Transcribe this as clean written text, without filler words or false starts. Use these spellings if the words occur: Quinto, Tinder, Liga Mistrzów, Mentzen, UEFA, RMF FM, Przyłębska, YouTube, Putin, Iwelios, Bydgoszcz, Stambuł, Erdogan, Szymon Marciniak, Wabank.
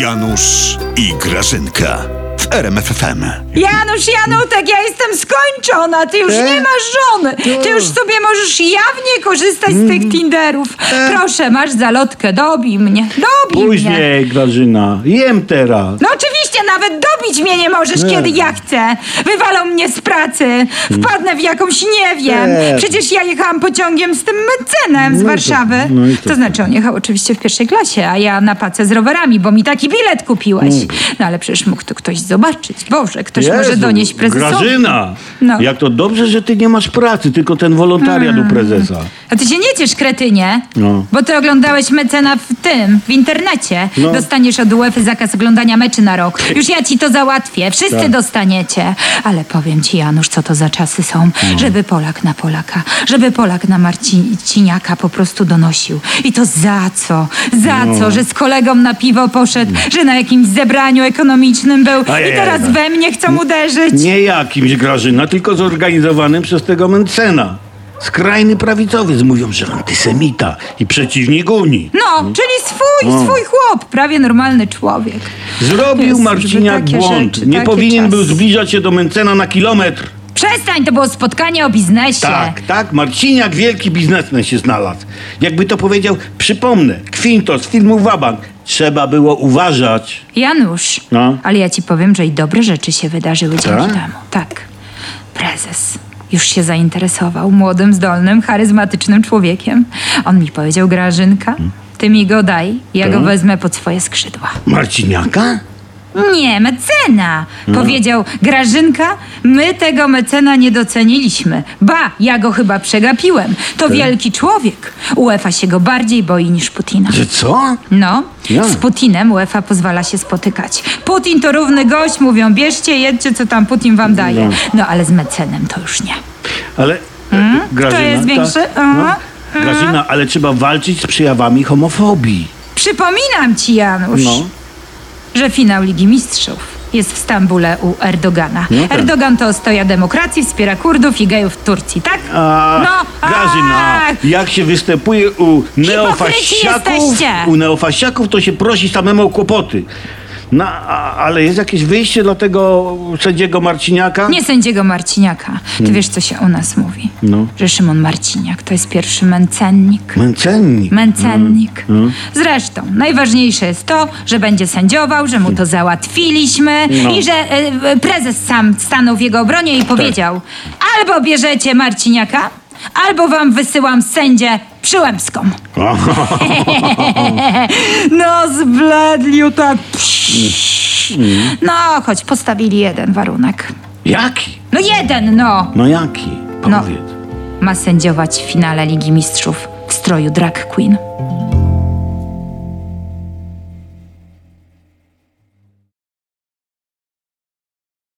Janusz i Grażynka. RMF FM. Janutek, ja jestem skończona. Ty już nie masz żony. Ty już sobie możesz jawnie korzystać z tych Tinderów. Proszę, masz zalotkę. Dobij mnie. Później, Grażyna. Jem teraz. No oczywiście, nawet dobić mnie nie możesz, kiedy ja chcę. Wywalą mnie z pracy. Wpadnę w jakąś, nie wiem. Przecież ja jechałam pociągiem z tym Mentzenem z Warszawy. To znaczy, on jechał oczywiście w pierwszej klasie, a ja na pace z rowerami, bo mi taki bilet kupiłaś. No ale przecież mógł to ktoś zobaczyć. Boże, ktoś może donieść prezesowi. Grażyna! No. Jak to dobrze, że ty nie masz pracy, tylko ten wolontariat u prezesa. A ty się nie ciesz, kretynie, bo ty oglądałeś Mentzena w internecie. No. Dostaniesz od UEFA zakaz oglądania meczy na rok. Już ja ci to załatwię. Wszyscy dostaniecie. Ale powiem ci, Janusz, co to za czasy są, żeby Polak na Polaka, żeby Polak na Marciniaka po prostu donosił. I to za co? Za co? Że z kolegą na piwo poszedł, że na jakimś zebraniu ekonomicznym był. I teraz we mnie chcą uderzyć. Nie jakimś, Grażyna, tylko zorganizowanym przez tego Mentzena. Skrajny prawicowiec, mówią, że antysemita i przeciwnik Unii. No, czyli swój chłop, prawie normalny człowiek. Zrobił Marciniak błąd. Nie powinien był zbliżać się do Mentzena na kilometr. Przestań, to było spotkanie o biznesie. Tak, Marciniak wielki biznesmen się znalazł. Jakby to powiedział, przypomnę, Quinto z filmu Wabank. Trzeba było uważać. Janusz, ale ja ci powiem, że i dobre rzeczy się wydarzyły dzięki temu. Tak, prezes już się zainteresował młodym, zdolnym, charyzmatycznym człowiekiem. On mi powiedział, Grażynka, ty mi go daj, ja go wezmę pod swoje skrzydła. Marciniaka? Nie, Mentzena. Powiedział, Grażynka, my tego Mentzena nie doceniliśmy. Ba, ja go chyba przegapiłem. To wielki człowiek. UEFA się go bardziej boi niż Putina. Że co? No, z Putinem UEFA pozwala się spotykać. Putin to równy gość, mówią, bierzcie, jedźcie, co tam Putin wam daje. No, ale z Mentzenem to już nie. Ale, Grażyna... Kto jest większy? Grażyna, ale trzeba walczyć z przejawami homofobii. Przypominam ci, Janusz... że finał Ligi Mistrzów jest w Stambule u Erdogana. Erdogan to ostoja demokracji, wspiera Kurdów i gejów w Turcji, tak? Grażyna, jak się występuje u neofasiaków, to się prosi samemu o kłopoty. No, ale jest jakieś wyjście dla tego sędziego Marciniaka? Nie sędziego Marciniaka. Ty wiesz, co się u nas mówi? No. Że Szymon Marciniak to jest pierwszy męczennik. Męczennik. Zresztą, najważniejsze jest to, że będzie sędziował, że mu to załatwiliśmy i że prezes sam stanął w jego obronie i powiedział, albo bierzecie Marciniaka, albo wam wysyłam sędzię Przyłębską. No, zbledlił tak. No, choć postawili jeden warunek. Jaki? No jeden, no. No jaki? Powiedz. No, ma sędziować w finale Ligi Mistrzów w stroju drag queen.